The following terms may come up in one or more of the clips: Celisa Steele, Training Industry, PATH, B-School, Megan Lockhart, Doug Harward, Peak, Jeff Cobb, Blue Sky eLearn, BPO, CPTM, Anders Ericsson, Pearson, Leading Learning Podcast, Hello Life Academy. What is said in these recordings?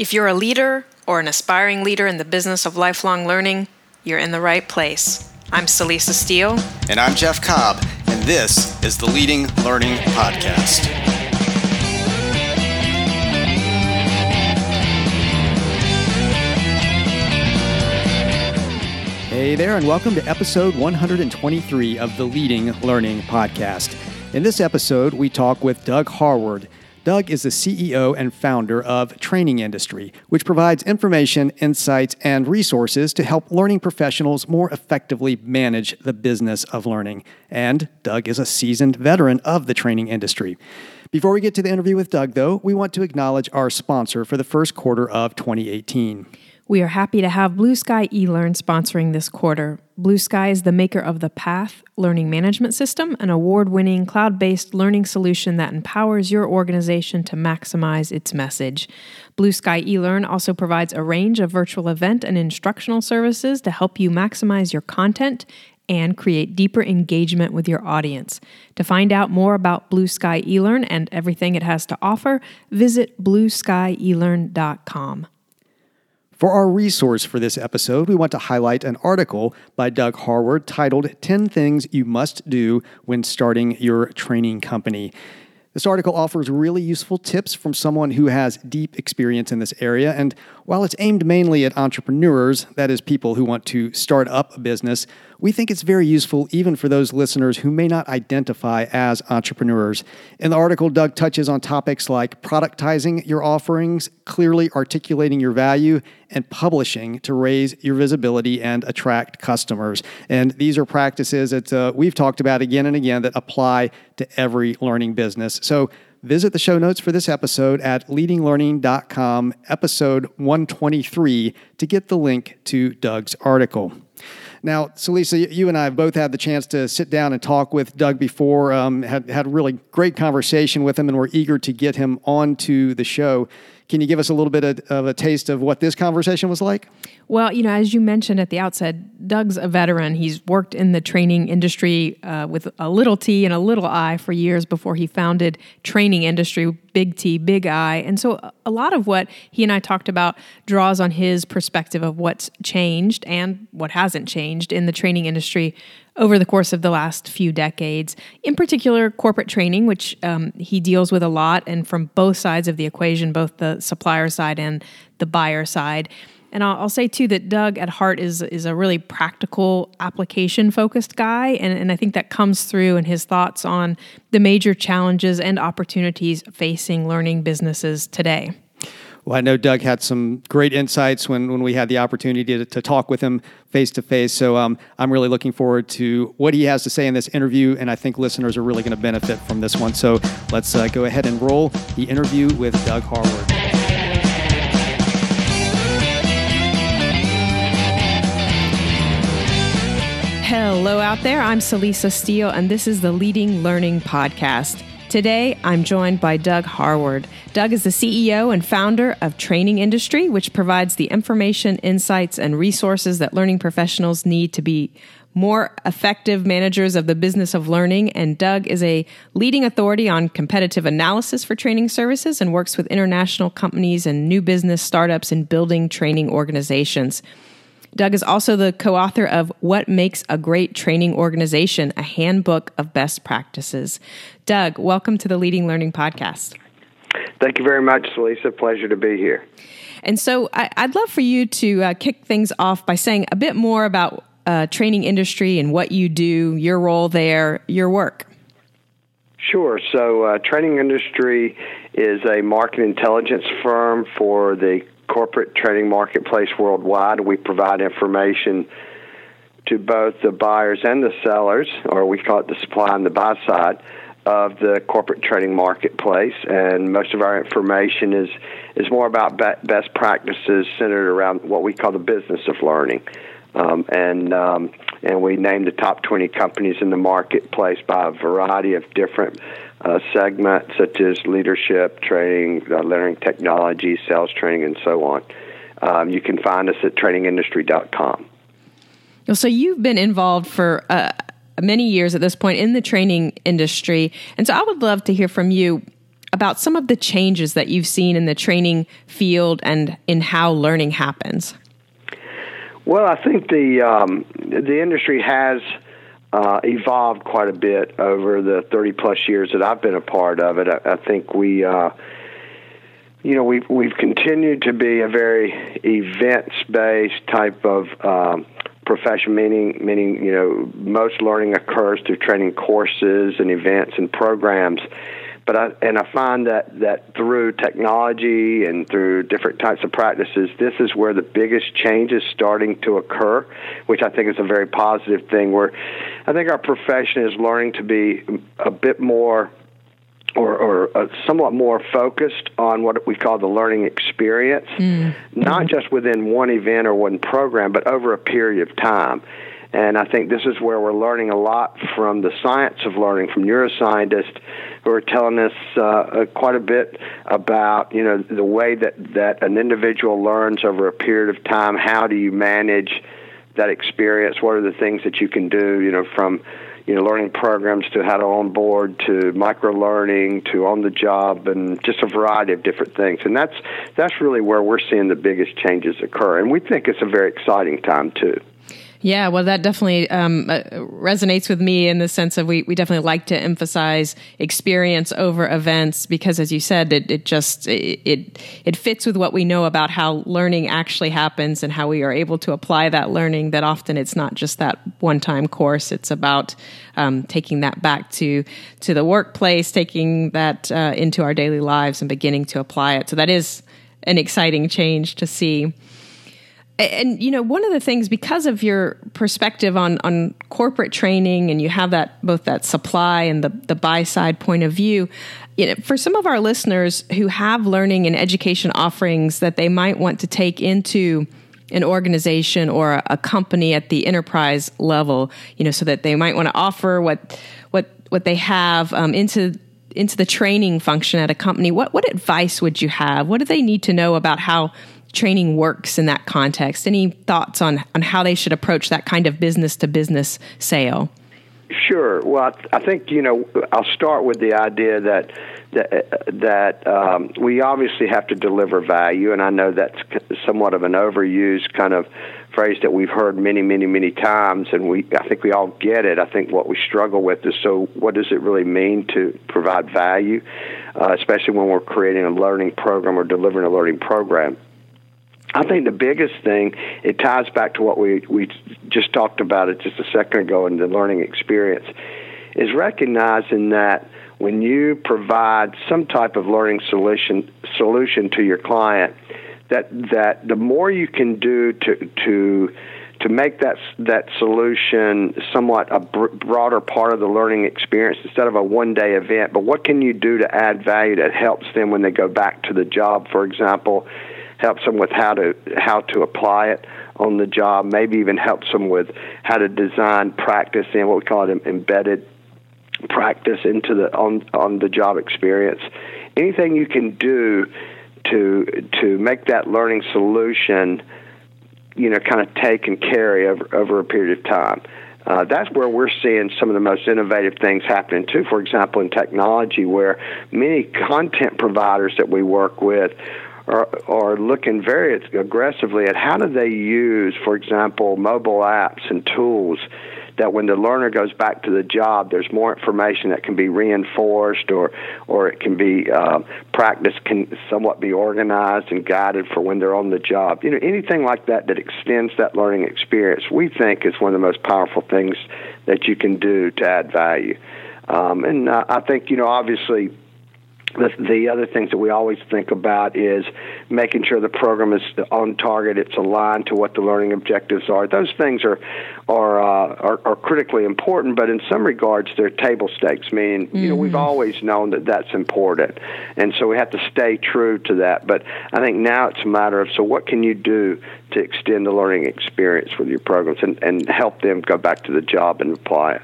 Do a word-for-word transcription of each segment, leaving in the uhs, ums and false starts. If you're a leader or an aspiring leader in the business of lifelong learning, you're in the right place. I'm Celisa Steele. And I'm Jeff Cobb, and this is the Leading Learning Podcast. Hey there, and welcome to episode one hundred twenty-three of the Leading Learning Podcast. In this episode, we talk with Doug Harward. Doug is the C E O and founder of Training Industry, which provides information, insights, and resources to help learning professionals more effectively manage the business of learning. And Doug is a seasoned veteran of the training industry. Before we get to the interview with Doug, though, we want to acknowledge our sponsor for the first quarter of twenty eighteen. We are happy to have Blue Sky eLearn sponsoring this quarter. Blue Sky is the maker of the PATH Learning Management System, an award-winning cloud-based learning solution that empowers your organization to maximize its message. Blue Sky eLearn also provides a range of virtual event and instructional services to help you maximize your content and create deeper engagement with your audience. To find out more about Blue Sky eLearn and everything it has to offer, visit blue sky e learn dot com. For our resource for this episode, we want to highlight an article by Doug Harward titled ten things You Must Do When Starting Your Training Company. This article offers really useful tips from someone who has deep experience in this area, and while it's aimed mainly at entrepreneurs, that is, people who want to start up a business, we think it's very useful even for those listeners who may not identify as entrepreneurs. In the article, Doug touches on topics like productizing your offerings, clearly articulating your value, and publishing to raise your visibility and attract customers. And these are practices that uh, we've talked about again and again that apply to every learning business. So visit the show notes for this episode at leading learning dot com, episode one twenty-three, to get the link to Doug's article. Now, Celisa, you and I have both had the chance to sit down and talk with Doug before, um, had, had a really great conversation with him, and we're eager to get him onto the show. Can you give us a little bit of, of a taste of what this conversation was like? Well, you know, as you mentioned at the outset, Doug's a veteran. He's worked in the training industry uh, with a little T and a little I for years before he founded Training Industry, big T, big I. And so a lot of what he and I talked about draws on his perspective of what's changed and what hasn't changed in the training industry over the course of the last few decades, in particular corporate training, which um, he deals with a lot and from both sides of the equation, both the supplier side and the buyer side. And I'll, I'll say, too, that Doug at heart is is a really practical, application-focused guy, and, and I think that comes through in his thoughts on the major challenges and opportunities facing learning businesses today. Well, I know Doug had some great insights when, when we had the opportunity to, to talk with him face-to-face, so um, I'm really looking forward to what he has to say in this interview, and I think listeners are really going to benefit from this one. So let's uh, go ahead and roll the interview with Doug Harward. Hello out there, I'm Celisa Steele, and this is the Leading Learning Podcast. Today, I'm joined by Doug Harward. Doug is the C E O and founder of Training Industry, which provides the information, insights, and resources that learning professionals need to be more effective managers of the business of learning. And Doug is a leading authority on competitive analysis for training services and works with international companies and new business startups in building training organizations. Doug is also the co-author of What Makes a Great Training Organization, a handbook of best practices. Doug, welcome to the Leading Learning Podcast. Thank you very much, Celisa. Pleasure to be here. And so I, I'd love for you to uh, kick things off by saying a bit more about uh, Training Industry and what you do, your role there, your work. Sure. So uh, Training Industry is a market intelligence firm for the corporate training marketplace worldwide. We provide information to both the buyers and the sellers, or we call it the supply and the buy side, of the corporate training marketplace. And most of our information is, is more about be- best practices centered around what we call the business of learning. Um, and um, and we name the top twenty companies in the marketplace by a variety of different uh, segments, such as leadership, training, uh, learning technology, sales training, and so on. Um, you can find us at training industry dot com. So you've been involved for uh, many years at this point in the training industry, and so I would love to hear from you about some of the changes that you've seen in the training field and in how learning happens. Well, I think the um, the industry has uh, evolved quite a bit over the thirty plus years that I've been a part of it. I, I think we, uh, you know, we've we've continued to be a very events-based type of um, profession, meaning meaning you know most learning occurs through training courses and events and programs. But I, and I find that, that through technology and through different types of practices, this is where the biggest change is starting to occur, which I think is a very positive thing, where I think our profession is learning to be a bit more or, or uh, somewhat more focused on what we call the learning experience, mm. not just within one event or one program, but over a period of time. And I think this is where we're learning a lot from the science of learning, from neuroscientists who are telling us uh, quite a bit about, you know, the way that, that an individual learns over a period of time. How do you manage that experience? What are the things that you can do, you know, from, you know, learning programs to how to onboard to micro-learning to on-the-job and just a variety of different things. And that's that's really where we're seeing the biggest changes occur. And we think it's a very exciting time, too. Yeah, well, that definitely um, resonates with me in the sense of we, we definitely like to emphasize experience over events because, as you said, it, it just it it fits with what we know about how learning actually happens and how we are able to apply that learning, that often it's not just that one-time course. It's about um, taking that back to, to the workplace, taking that uh, into our daily lives and beginning to apply it. So that is an exciting change to see. And, you know, one of the things, because of your perspective on, on corporate training, and you have that both that supply and the, the buy side point of view, you know, for some of our listeners who have learning and education offerings that they might want to take into an organization or a, a company at the enterprise level, you know, so that they might want to offer what what what they have um, into into the training function at a company, what what advice would you have? What do they need to know about how training works in that context? Any thoughts on, on how they should approach that kind of business-to-business sale? Sure. Well, I, th- I think, you know, I'll start with the idea that that, that um, we obviously have to deliver value, and I know that's somewhat of an overused kind of phrase that we've heard many, many, many times, and we I think we all get it. I think what we struggle with is, so what does it really mean to provide value, uh, especially when we're creating a learning program or delivering a learning program? I think the biggest thing, it ties back to what we, we just talked about it just a second ago in the learning experience, is recognizing that when you provide some type of learning solution solution to your client, that that the more you can do to to to make that that solution somewhat a br- broader part of the learning experience instead of a one-day event, but what can you do to add value that helps them when they go back to the job, for example, helps them with how to how to apply it on the job, maybe even helps them with how to design practice and what we call it embedded practice into the on, on the job experience. Anything you can do to to make that learning solution, you know, kind of take and carry over, over a period of time. Uh, that's where we're seeing some of the most innovative things happening, too. For example, in technology, where many content providers that we work with Are, are looking very aggressively at how do they use, for example, mobile apps and tools that when the learner goes back to the job, there's more information that can be reinforced or or it can be uh, practice can somewhat be organized and guided for when they're on the job. You know, anything like that that extends that learning experience, we think is one of the most powerful things that you can do to add value. Um, and uh, I think, you know, obviously, The, the other things that we always think about is making sure the program is on target, it's aligned to what the learning objectives are. Those things are are uh, are, are critically important, but in some regards, they're table stakes, meaning mm-hmm. you know, we've always known that that's important, and so we have to stay true to that. But I think now it's a matter of, so what can you do to extend the learning experience with your programs and, and help them go back to the job and apply it?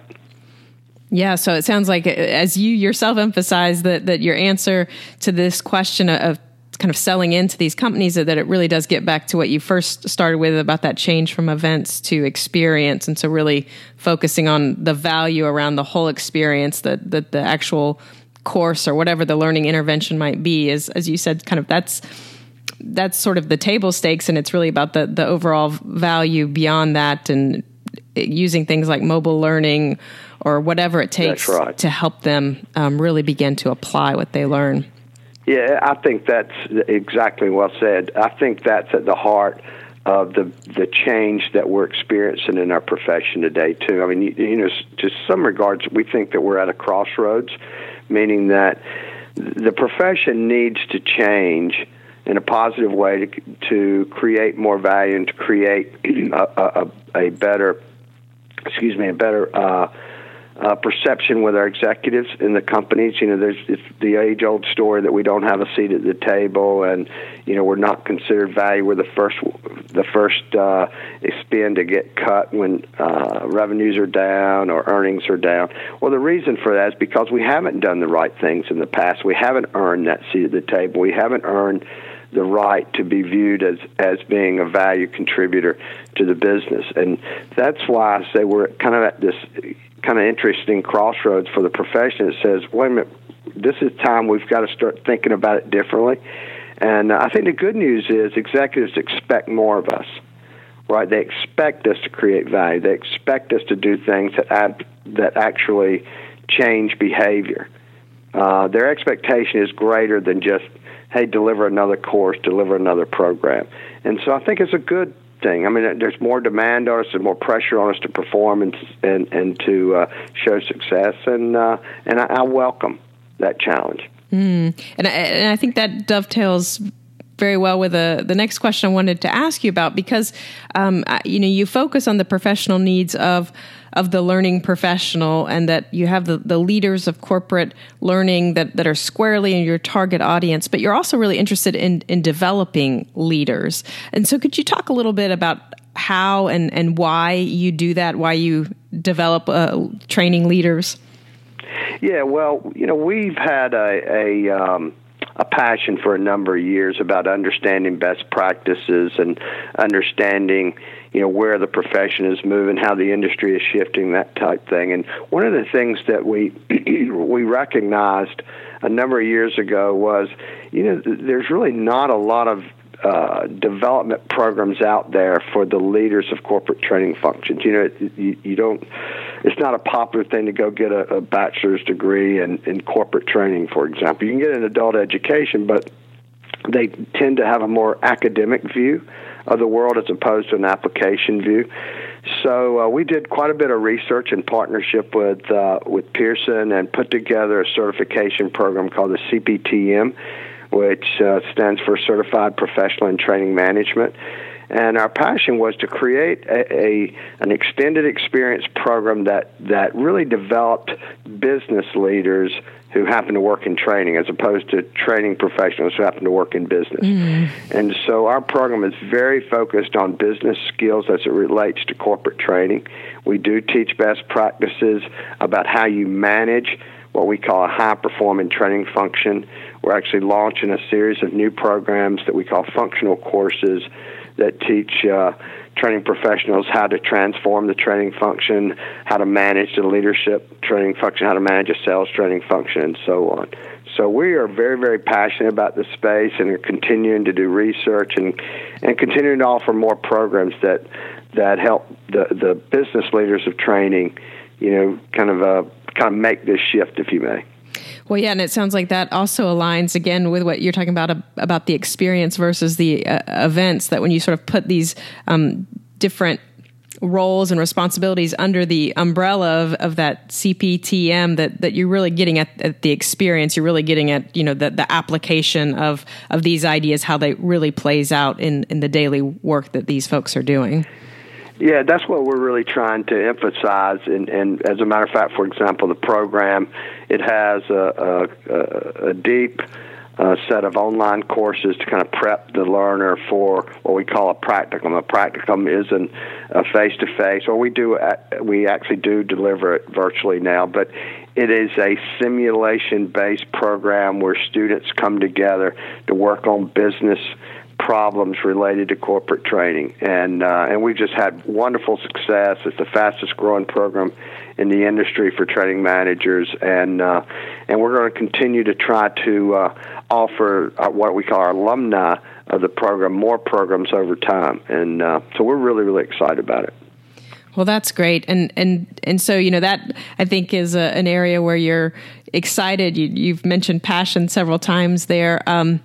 Yeah, so it sounds like, as you yourself emphasized, that, that your answer to this question of kind of selling into these companies, that it really does get back to what you first started with about that change from events to experience. And so really focusing on the value around the whole experience, that, that the actual course or whatever the learning intervention might be is, as you said, kind of that's that's sort of the table stakes, and it's really about the, the overall value beyond that and using things like mobile learning or whatever it takes That's right. to help them um, really begin to apply what they learn. Yeah, I think that's exactly well said. I think that's at the heart of the the change that we're experiencing in our profession today, too. I mean, you, you know, to some regards, we think that we're at a crossroads, meaning that the profession needs to change in a positive way to, to create more value and to create a, a, a better, excuse me, a better uh, uh, perception with our executives in the companies. You know, there's it's the age-old story that we don't have a seat at the table, and you know we're not considered value. We're the first, the first uh, spend to get cut when uh, revenues are down or earnings are down. Well, the reason for that is because we haven't done the right things in the past. We haven't earned that seat at the table. We haven't earned the right to be viewed as, as being a value contributor to the business. And that's why I say we're kind of at this kind of interesting crossroads for the profession. It says, wait a minute, this is time we've got to start thinking about it differently. And I think the good news is executives expect more of us, right? They expect us to create value. They expect us to do things that add, that actually change behavior. Uh, their expectation is greater than just, hey, deliver another course, deliver another program. And so I think it's a good thing. I mean, there's more demand on us and more pressure on us to perform and and, and to uh, show success, and uh, and I, I welcome that challenge. Mm. And, I, and I think that dovetails very well with uh, the next question I wanted to ask you about, because um, you know, you focus on the professional needs of of the learning professional, and that you have the, the leaders of corporate learning that, that are squarely in your target audience, but you're also really interested in, in developing leaders. And so could you talk a little bit about how and, and why you do that, why you develop uh, training leaders? Yeah, well, you know, we've had a... a um a passion for a number of years about understanding best practices and understanding, you know, where the profession is moving, how the industry is shifting, that type thing. And one of the things that we we recognized a number of years ago was, you know, there's really not a lot of uh, development programs out there for the leaders of corporate training functions. You know, it, you, you don't, it's not a popular thing to go get a, a bachelor's degree in, in corporate training, for example. You can get an adult education, but they tend to have a more academic view of the world as opposed to an application view. So uh, we did quite a bit of research in partnership with uh, with Pearson and put together a certification program called the C P T M, which uh, stands for Certified Professional in Training Management. And our passion was to create a, a an extended experience program that, that really developed business leaders who happen to work in training, as opposed to training professionals who happen to work in business. Mm. And so our program is very focused on business skills as it relates to corporate training. We do teach best practices about how you manage what we call a high-performing training function. We're actually launching a series of new programs that we call functional courses that teach uh, training professionals how to transform the training function, how to manage the leadership training function, how to manage a sales training function, and so on. So we are very, very passionate about this space and are continuing to do research and, and continuing to offer more programs that that help the, the business leaders of training, you know, kind of a kind of make this shift, if you may. Well, yeah, and it sounds like that also aligns again with what you're talking about uh, about the experience versus the uh, events, that when you sort of put these um, different roles and responsibilities under the umbrella of, of that C P T M, that, that you're really getting at, at the experience, you're really getting at, you know, the, the application of, of these ideas, how they really plays out in, in the daily work that these folks are doing. Yeah, that's what we're really trying to emphasize, and, and as a matter of fact, for example, the program, it has a, a, a deep uh, set of online courses to kind of prep the learner for what we call a practicum. A practicum isn't a face-to-face, or we do we actually do deliver it virtually now, but it is a simulation-based program where students come together to work on business problems related to corporate training, and uh, and we've just had wonderful success. It's the fastest growing program in the industry for training managers, and uh, and we're going to continue to try to uh, offer uh, what we call our alumni of the program, more programs over time, and uh, so we're really, really excited about it. Well, that's great, and and and so you know that I think is a, an area where you're excited. You, you've mentioned passion several times there, um,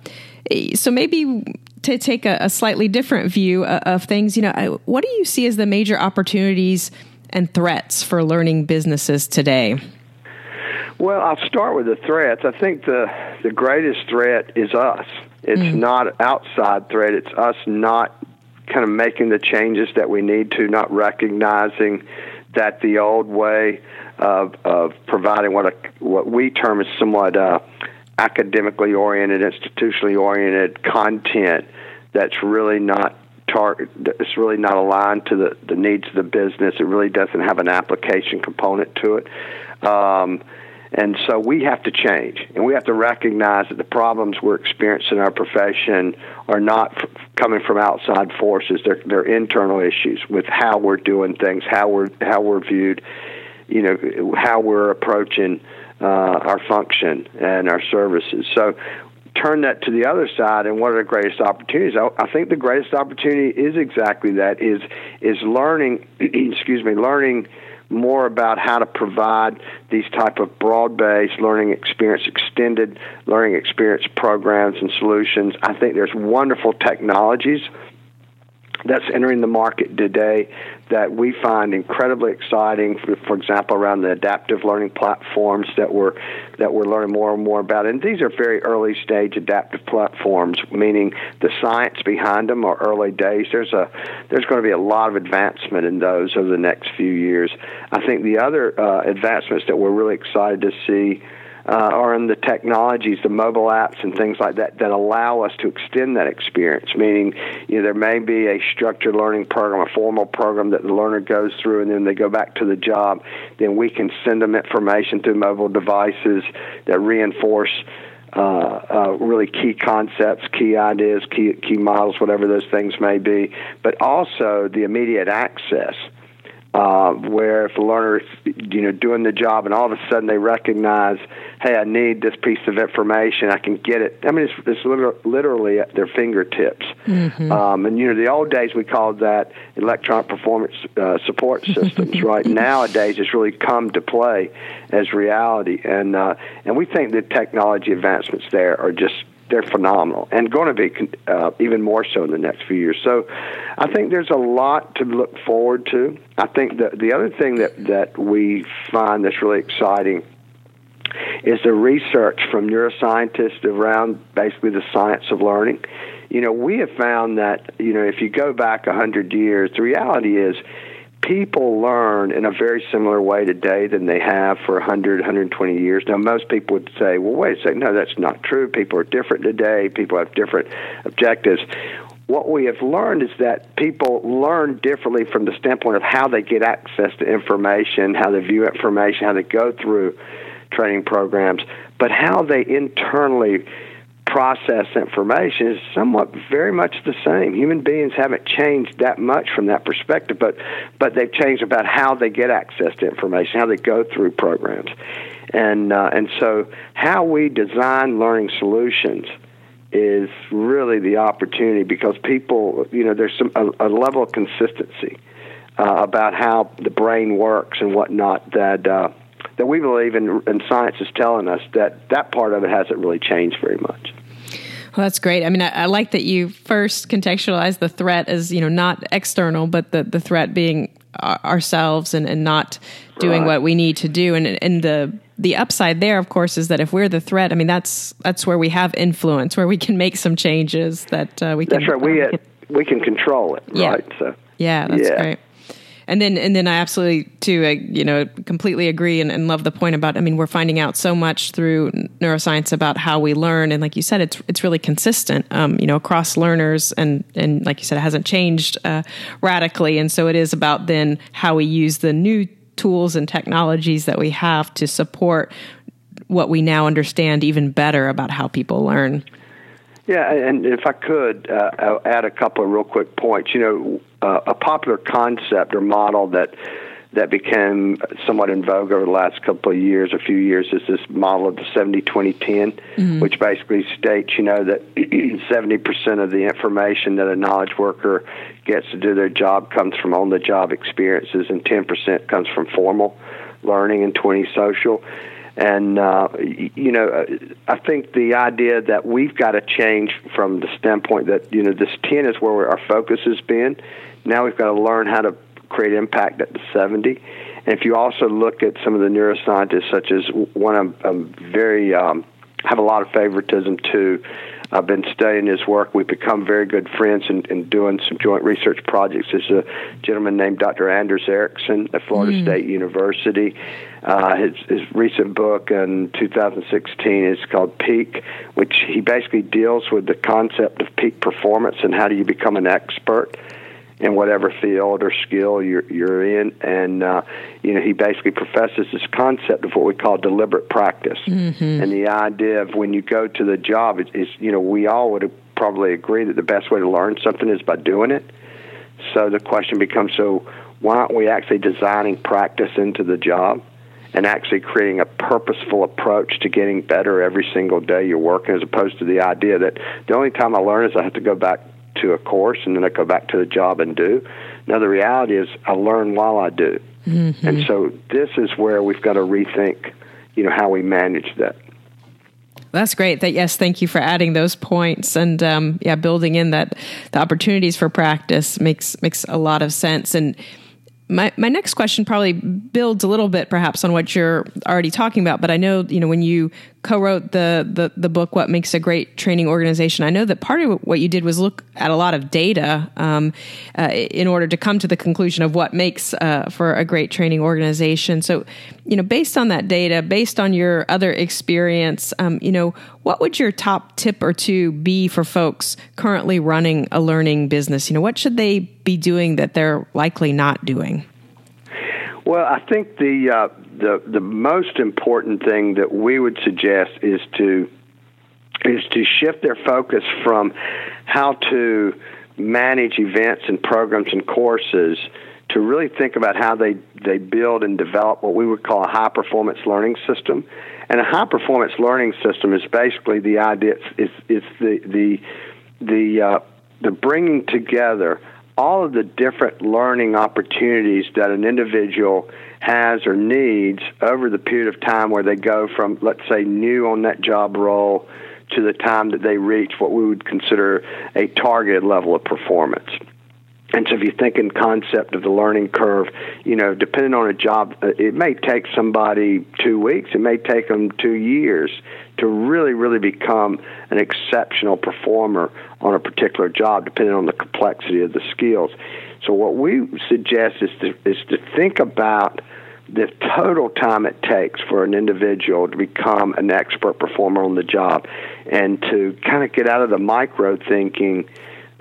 so maybe to take a, a slightly different view of, of things, you know, I, what do you see as the major opportunities and threats for learning businesses today? Well, I'll start with the threats. I think the the greatest threat is us. It's mm-hmm. not an outside threat. It's us not kind of making the changes that we need to, not recognizing that the old way of of providing what a, what we term as somewhat uh, academically oriented, institutionally oriented content that's really not tar- it's really not aligned to the, the needs of the business. It really doesn't have an application component to it. Um, And so we have to change, and we have to recognize that the problems we're experiencing in our profession are not f- coming from outside forces. They're, they're internal issues with how we're doing things, how we're how we're viewed, you know, how we're approaching uh, our function and our services. So turn that to the other side, and what are the greatest opportunities? I, I think the greatest opportunity is exactly that, is is learning, excuse me, learning more about how to provide these type of broad-based learning experience, extended learning experience programs and solutions. I think there's wonderful technologies that's entering the market today that we find incredibly exciting, for, for example, around the adaptive learning platforms that we're, that we're learning more and more about. And these are very early-stage adaptive platforms, meaning the science behind them are early days. There's a there's going to be a lot of advancement in those over the next few years. I think the other uh, advancements that we're really excited to see Uh, are in the technologies, the mobile apps and things like that, that allow us to extend that experience, meaning you know, there may be a structured learning program, a formal program that the learner goes through, and then they go back to the job. Then we can send them information through mobile devices that reinforce uh, uh, really key concepts, key ideas, key, key models, whatever those things may be, but also the immediate access. Uh, where if a learner is you know, doing the job and all of a sudden they recognize, hey, I need this piece of information, I can get it. I mean, it's, it's literally, literally at their fingertips. Mm-hmm. Um, and, you know, the old days we called that electronic performance uh, support systems, right? Nowadays it's really come to play as reality. And, uh, and we think the technology advancements there are just they're phenomenal and going to be uh, even more so in the next few years. So I think there's a lot to look forward to. I think the, the other thing that, that we find that's really exciting is the research from neuroscientists around basically the science of learning. You know, we have found that, you know, if you go back one hundred years, the reality is people learn in a very similar way today than they have for one hundred, one hundred twenty years. Now, most people would say, well, wait a second, no, that's not true. People are different today. People have different objectives. What we have learned is that people learn differently from the standpoint of how they get access to information, how they view information, how they go through training programs, but how they internally process information is somewhat very much the same. Human beings haven't changed that much from that perspective, but but they've changed about how they get access to information, how they go through programs. And uh, and so how we design learning solutions is really the opportunity, because people, you know, there's some a, a level of consistency uh, about how the brain works and whatnot that uh, that we believe in, and science is telling us that that part of it hasn't really changed very much. Well, that's great. I mean, I, I like that you first contextualized the threat as, you know, not external, but the, the threat being ourselves and, and not doing right. what we need to do. And and the the upside there, of course, is that if we're the threat, I mean, that's that's where we have influence, where we can make some changes that uh, we can. That's right. We, uh, we can control it. Yeah. Right. So yeah, that's yeah. great. And then, and then I absolutely too, I, you know, completely agree and, and love the point about, I mean, we're finding out so much through neuroscience about how we learn. And like you said, it's, it's really consistent, um, you know, across learners and, and like you said, it hasn't changed, uh, radically. And so it is about then how we use the new tools and technologies that we have to support what we now understand even better about how people learn. Yeah, and if I could, uh, I'll add a couple of real quick points. You know, uh, a popular concept or model that that became somewhat in vogue over the last couple of years, a few years, is this model of the seventy twenty ten, mm-hmm. which basically states, you know, that seventy percent of the information that a knowledge worker gets to do their job comes from on-the-job experiences, and ten percent comes from formal learning and twenty percent social. And, uh, you know, I think the idea that we've got to change from the standpoint that, you know, this ten is where our focus has been. Now we've got to learn how to create impact at the seventy. And if you also look at some of the neuroscientists, such as one I'm, I'm very, um, have a lot of favoritism to, I've been studying his work. We've become very good friends and, and doing some joint research projects. There's a gentleman named Doctor Anders Ericsson at Florida mm. State University. Uh, his, his recent book in two thousand sixteen is called Peak, which he basically deals with the concept of peak performance and how do you become an expert in whatever field or skill you're, you're in. And, uh, you know, he basically professes this concept of what we call deliberate practice. Mm-hmm. And the idea of when you go to the job is, is, you know, we all would probably agree that the best way to learn something is by doing it. So the question becomes, so why aren't we actually designing practice into the job and actually creating a purposeful approach to getting better every single day you're working, as opposed to the idea that the only time I learn is I have to go back to a course, and then I go back to the job and do. Now, the reality is I learn while I do. Mm-hmm. And so this is where we've got to rethink, you know, how we manage that. That's great. That yes, thank you for adding those points, and um, yeah, building in that the opportunities for practice makes makes a lot of sense. And My my next question probably builds a little bit perhaps on what you're already talking about, but I know, you know, when you co-wrote the, the, the book, What Makes a Great Training Organization, I know that part of what you did was look at a lot of data um, uh, in order to come to the conclusion of what makes uh, for a great training organization. So, you know, based on that data, based on your other experience, um, you know, what would your top tip or two be for folks currently running a learning business? You know, what should they be doing that they're likely not doing? Well, I think the uh, the the most important thing that we would suggest is to is to shift their focus from how to manage events and programs and courses to really think about how they, they build and develop what we would call a high-performance learning system. And a high-performance learning system is basically the idea, it's, it's the the the uh, the bringing together all of the different learning opportunities that an individual has or needs over the period of time where they go from, let's say, new on that job role to the time that they reach what we would consider a targeted level of performance. And so if you think in concept of the learning curve, you know, depending on a job, it may take somebody two weeks, it may take them two years to really, really become an exceptional performer on a particular job, depending on the complexity of the skills. So what we suggest is to, is to think about the total time it takes for an individual to become an expert performer on the job, and to kind of get out of the micro thinking,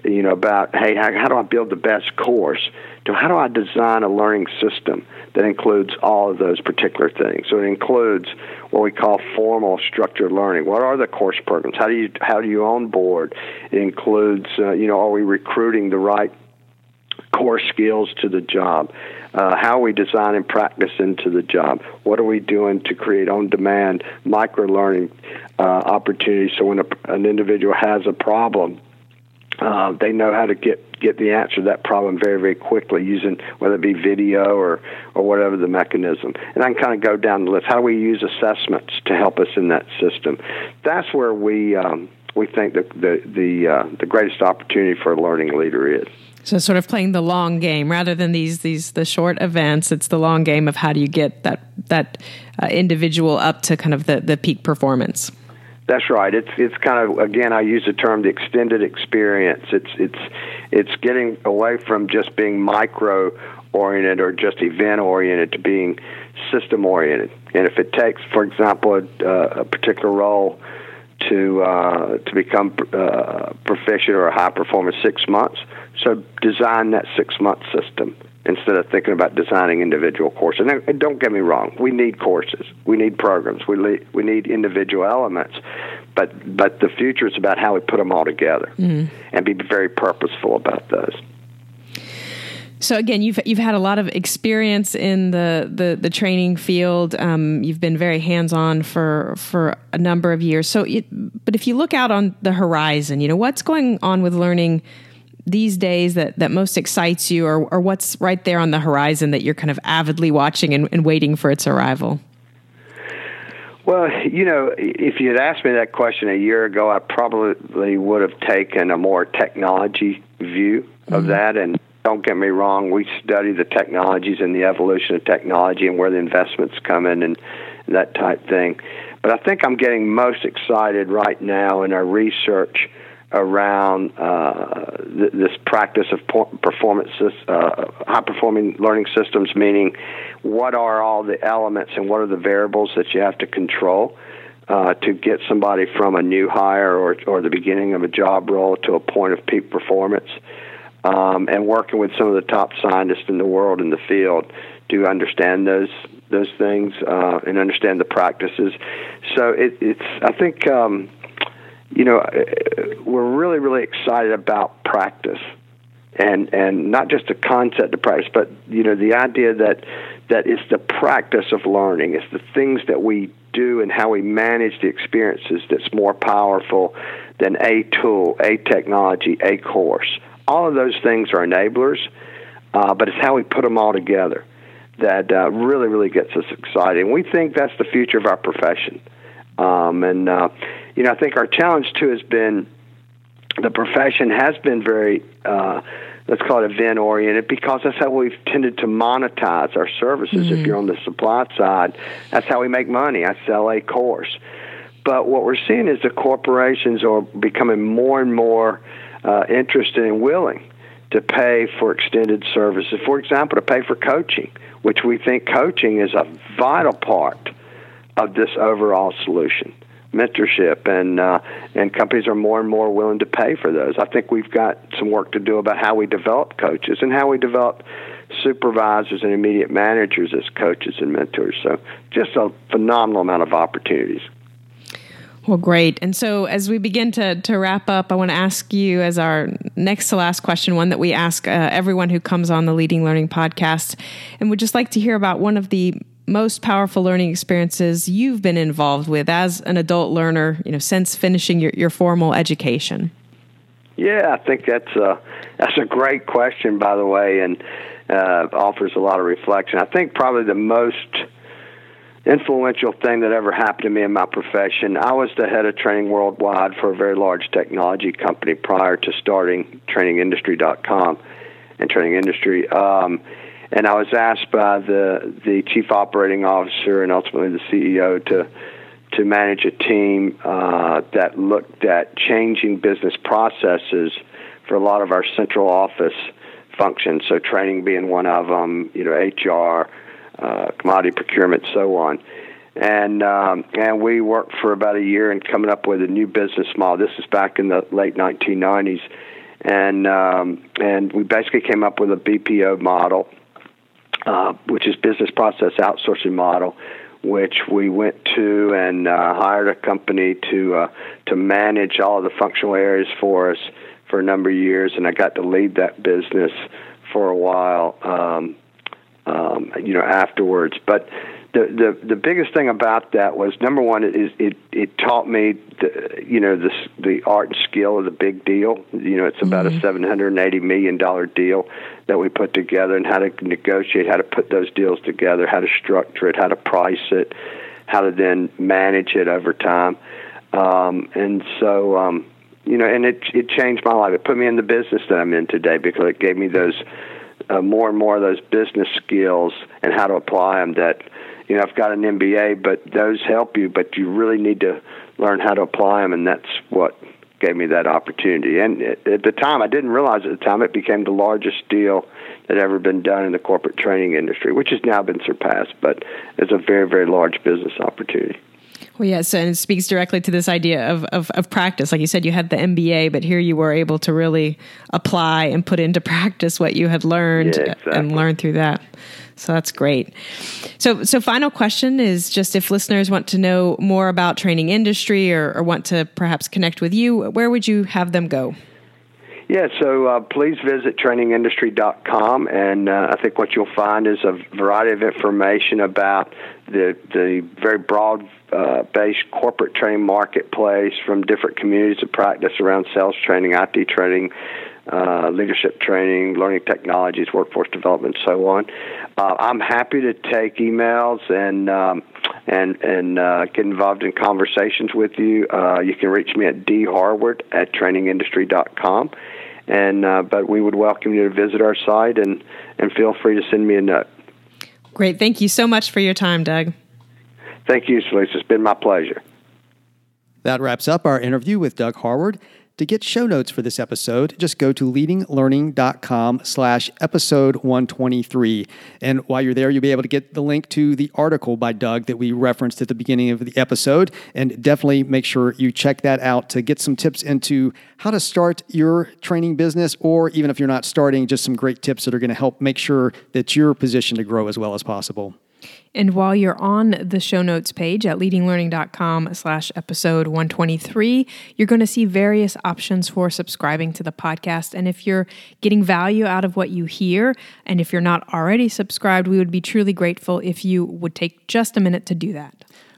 you know, about, hey, how, how do I build the best course, to how do I design a learning system that includes all of those particular things. So it includes what we call formal structured learning. What are the course programs? How do you how do you onboard? It includes, uh, you know, are we recruiting the right core skills to the job? Uh, how are we designing practice into the job? What are we doing to create on-demand micro-learning uh, opportunities so when a, an individual has a problem, Uh, they know how to get, get the answer to that problem very, very quickly using whether it be video or, or whatever the mechanism. And I can kind of go down the list. How do we use assessments to help us in that system? That's where we um, we think that the the, uh, the greatest opportunity for a learning leader is. So sort of playing the long game rather than these these the short events. It's the long game of how do you get that that uh, individual up to kind of the, the peak performance. That's right. It's it's kind of, again, I use the term the extended experience. It's it's it's getting away from just being micro-oriented or just event-oriented to being system-oriented. And if it takes, for example, a, a particular role to uh, to become uh, proficient or a high performer, six months, so design that six-month system instead of thinking about designing individual courses. And don't get me wrong, we need courses, we need programs, we le- we need individual elements, but but the future is about how we put them all together mm. and be very purposeful about those. So again, you've you've had a lot of experience in the the, the training field. Um, you've been very hands-on for for a number of years. So, it, but if you look out on the horizon, you know, what's going on with learning these days that, that most excites you, or or what's right there on the horizon that you're kind of avidly watching and, and waiting for its arrival? Well, you know, if you had asked me that question a year ago, I probably would have taken a more technology view mm-hmm. of that. And don't get me wrong, we study the technologies and the evolution of technology and where the investments come in and that type thing. But I think I'm getting most excited right now in our research around uh, th- this practice of performance, uh, high-performing learning systems, meaning what are all the elements and what are the variables that you have to control uh, to get somebody from a new hire or, or the beginning of a job role to a point of peak performance, um, and working with some of the top scientists in the world in the field to understand those those things uh, and understand the practices. So it, it's, I think... Um, You know, we're really, really excited about practice, and and not just the concept of practice, but, you know, the idea that that it's the practice of learning. It's the things that we do and how we manage the experiences that's more powerful than a tool, a technology, a course. All of those things are enablers, uh, but it's how we put them all together that uh, really, really gets us excited. And we think that's the future of our profession. Um, and, uh, you know, I think our challenge, too, has been the profession has been very, uh, let's call it event-oriented, because that's how we've tended to monetize our services. Mm-hmm. If you're on the supply side, that's how we make money. I sell a course. But what we're seeing is the corporations are becoming more and more uh, interested and willing to pay for extended services, for example, to pay for coaching, which we think coaching is a vital part of this overall solution, mentorship, and uh, and companies are more and more willing to pay for those. I think we've got some work to do about how we develop coaches and how we develop supervisors and immediate managers as coaches and mentors. So just a phenomenal amount of opportunities. Well, great. And so as we begin to, to wrap up, I want to ask you as our next to last question, one that we ask uh, everyone who comes on the Leading Learning Podcast, and would just like to hear about one of the most powerful learning experiences you've been involved with as an adult learner, you know, since finishing your, your formal education? Yeah, I think that's a, that's a great question, by the way, and uh, offers a lot of reflection. I think probably the most influential thing that ever happened to me in my profession, I was the head of training worldwide for a very large technology company prior to starting training industry dot com and Training Industry. Um, And I was asked by the the chief operating officer and ultimately the C E O to to manage a team uh, that looked at changing business processes for a lot of our central office functions. So training being one of them, you know, H R, uh, commodity procurement, so on. And um, and we worked for about a year in coming up with a new business model. This is back in the late nineteen nineties, and um, and we basically came up with a B P O model. Uh, which is business process outsourcing model, which we went to and uh, hired a company to uh, to manage all the functional areas for us for a number of years, and I got to lead that business for a while, um, um, you know, afterwards. But the, the the biggest thing about that was, number one, it it, it taught me, the, you know, the the art and skill of the big deal. You know, it's about mm-hmm. a seven hundred eighty million dollars deal that we put together, and how to negotiate, how to put those deals together, how to structure it, how to price it, how to then manage it over time. Um, and so, um, you know, and it it changed my life. It put me in the business that I'm in today because it gave me those uh, more and more of those business skills and how to apply them that, you know, I've got an M B A, but those help you, but you really need to learn how to apply them, and that's what gave me that opportunity. And at the time, I didn't realize at the time, it became the largest deal that had ever been done in the corporate training industry, which has now been surpassed, but it's a very, very large business opportunity. Well, yes, and it speaks directly to this idea of, of, of practice. Like you said, you had the M B A, but here you were able to really apply and put into practice what you had learned. Yeah, exactly. And learn through that. So that's great. So so final question is just, if listeners want to know more about Training Industry or, or want to perhaps connect with you, where would you have them go? Yeah, so uh, please visit training industry dot com, and uh, I think what you'll find is a variety of information about the the very broad uh, based corporate training marketplace, from different communities of practice around sales training, I T training, Uh, leadership training, learning technologies, workforce development, so on. Uh, I'm happy to take emails and um, and and uh, get involved in conversations with you. Uh, you can reach me at d harward at training industry dot com, and uh, but we would welcome you to visit our site, and and feel free to send me a note. Great, thank you so much for your time, Doug. Thank you, Celisa. It's been my pleasure. That wraps up our interview with Doug Harward. To get show notes for this episode, just go to leading learning dot com slash episode one twenty-three. And while you're there, you'll be able to get the link to the article by Doug that we referenced at the beginning of the episode. And definitely make sure you check that out to get some tips into how to start your training business, or even if you're not starting, just some great tips that are going to help make sure that you're positioned to grow as well as possible. And while you're on the show notes page at leading learning dot com slash episode one twenty-three, you're going to see various options for subscribing to the podcast. And if you're getting value out of what you hear, and if you're not already subscribed, we would be truly grateful if you would take just a minute to do that.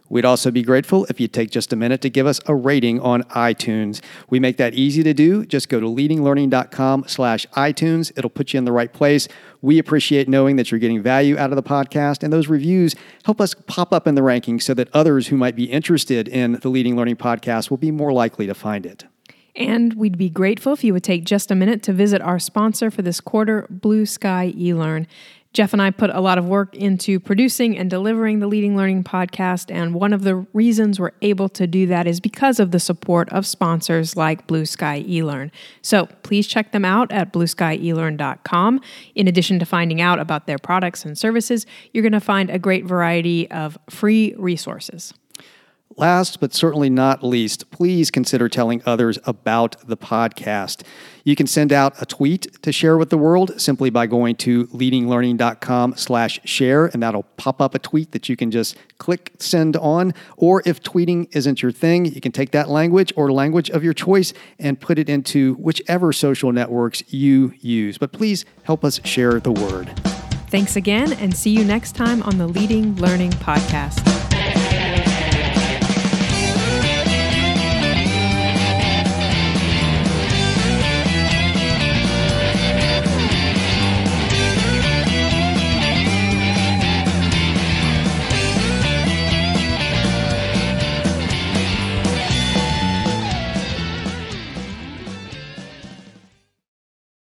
We'd also be grateful if you'd take just a minute to give us a rating on iTunes. We make that easy to do. Just go to leading learning dot com slash iTunes. It'll put you in the right place. We appreciate knowing that you're getting value out of the podcast, and those reviews help us pop up in the rankings so that others who might be interested in the Leading Learning Podcast will be more likely to find it. And we'd be grateful if you would take just a minute to visit our sponsor for this quarter, Blue Sky eLearn. Jeff and I put a lot of work into producing and delivering the Leading Learning Podcast, and one of the reasons we're able to do that is because of the support of sponsors like Blue Sky eLearn. So please check them out at blue sky e learn dot com. In addition to finding out about their products and services, you're going to find a great variety of free resources. Last but certainly not least, please consider telling others about the podcast. You can send out a tweet to share with the world simply by going to leading learning dot com slash share, and that'll pop up a tweet that you can just click send on. Or if tweeting isn't your thing, you can take that language or language of your choice and put it into whichever social networks you use. But please help us share the word. Thanks again, and see you next time on the Leading Learning Podcast.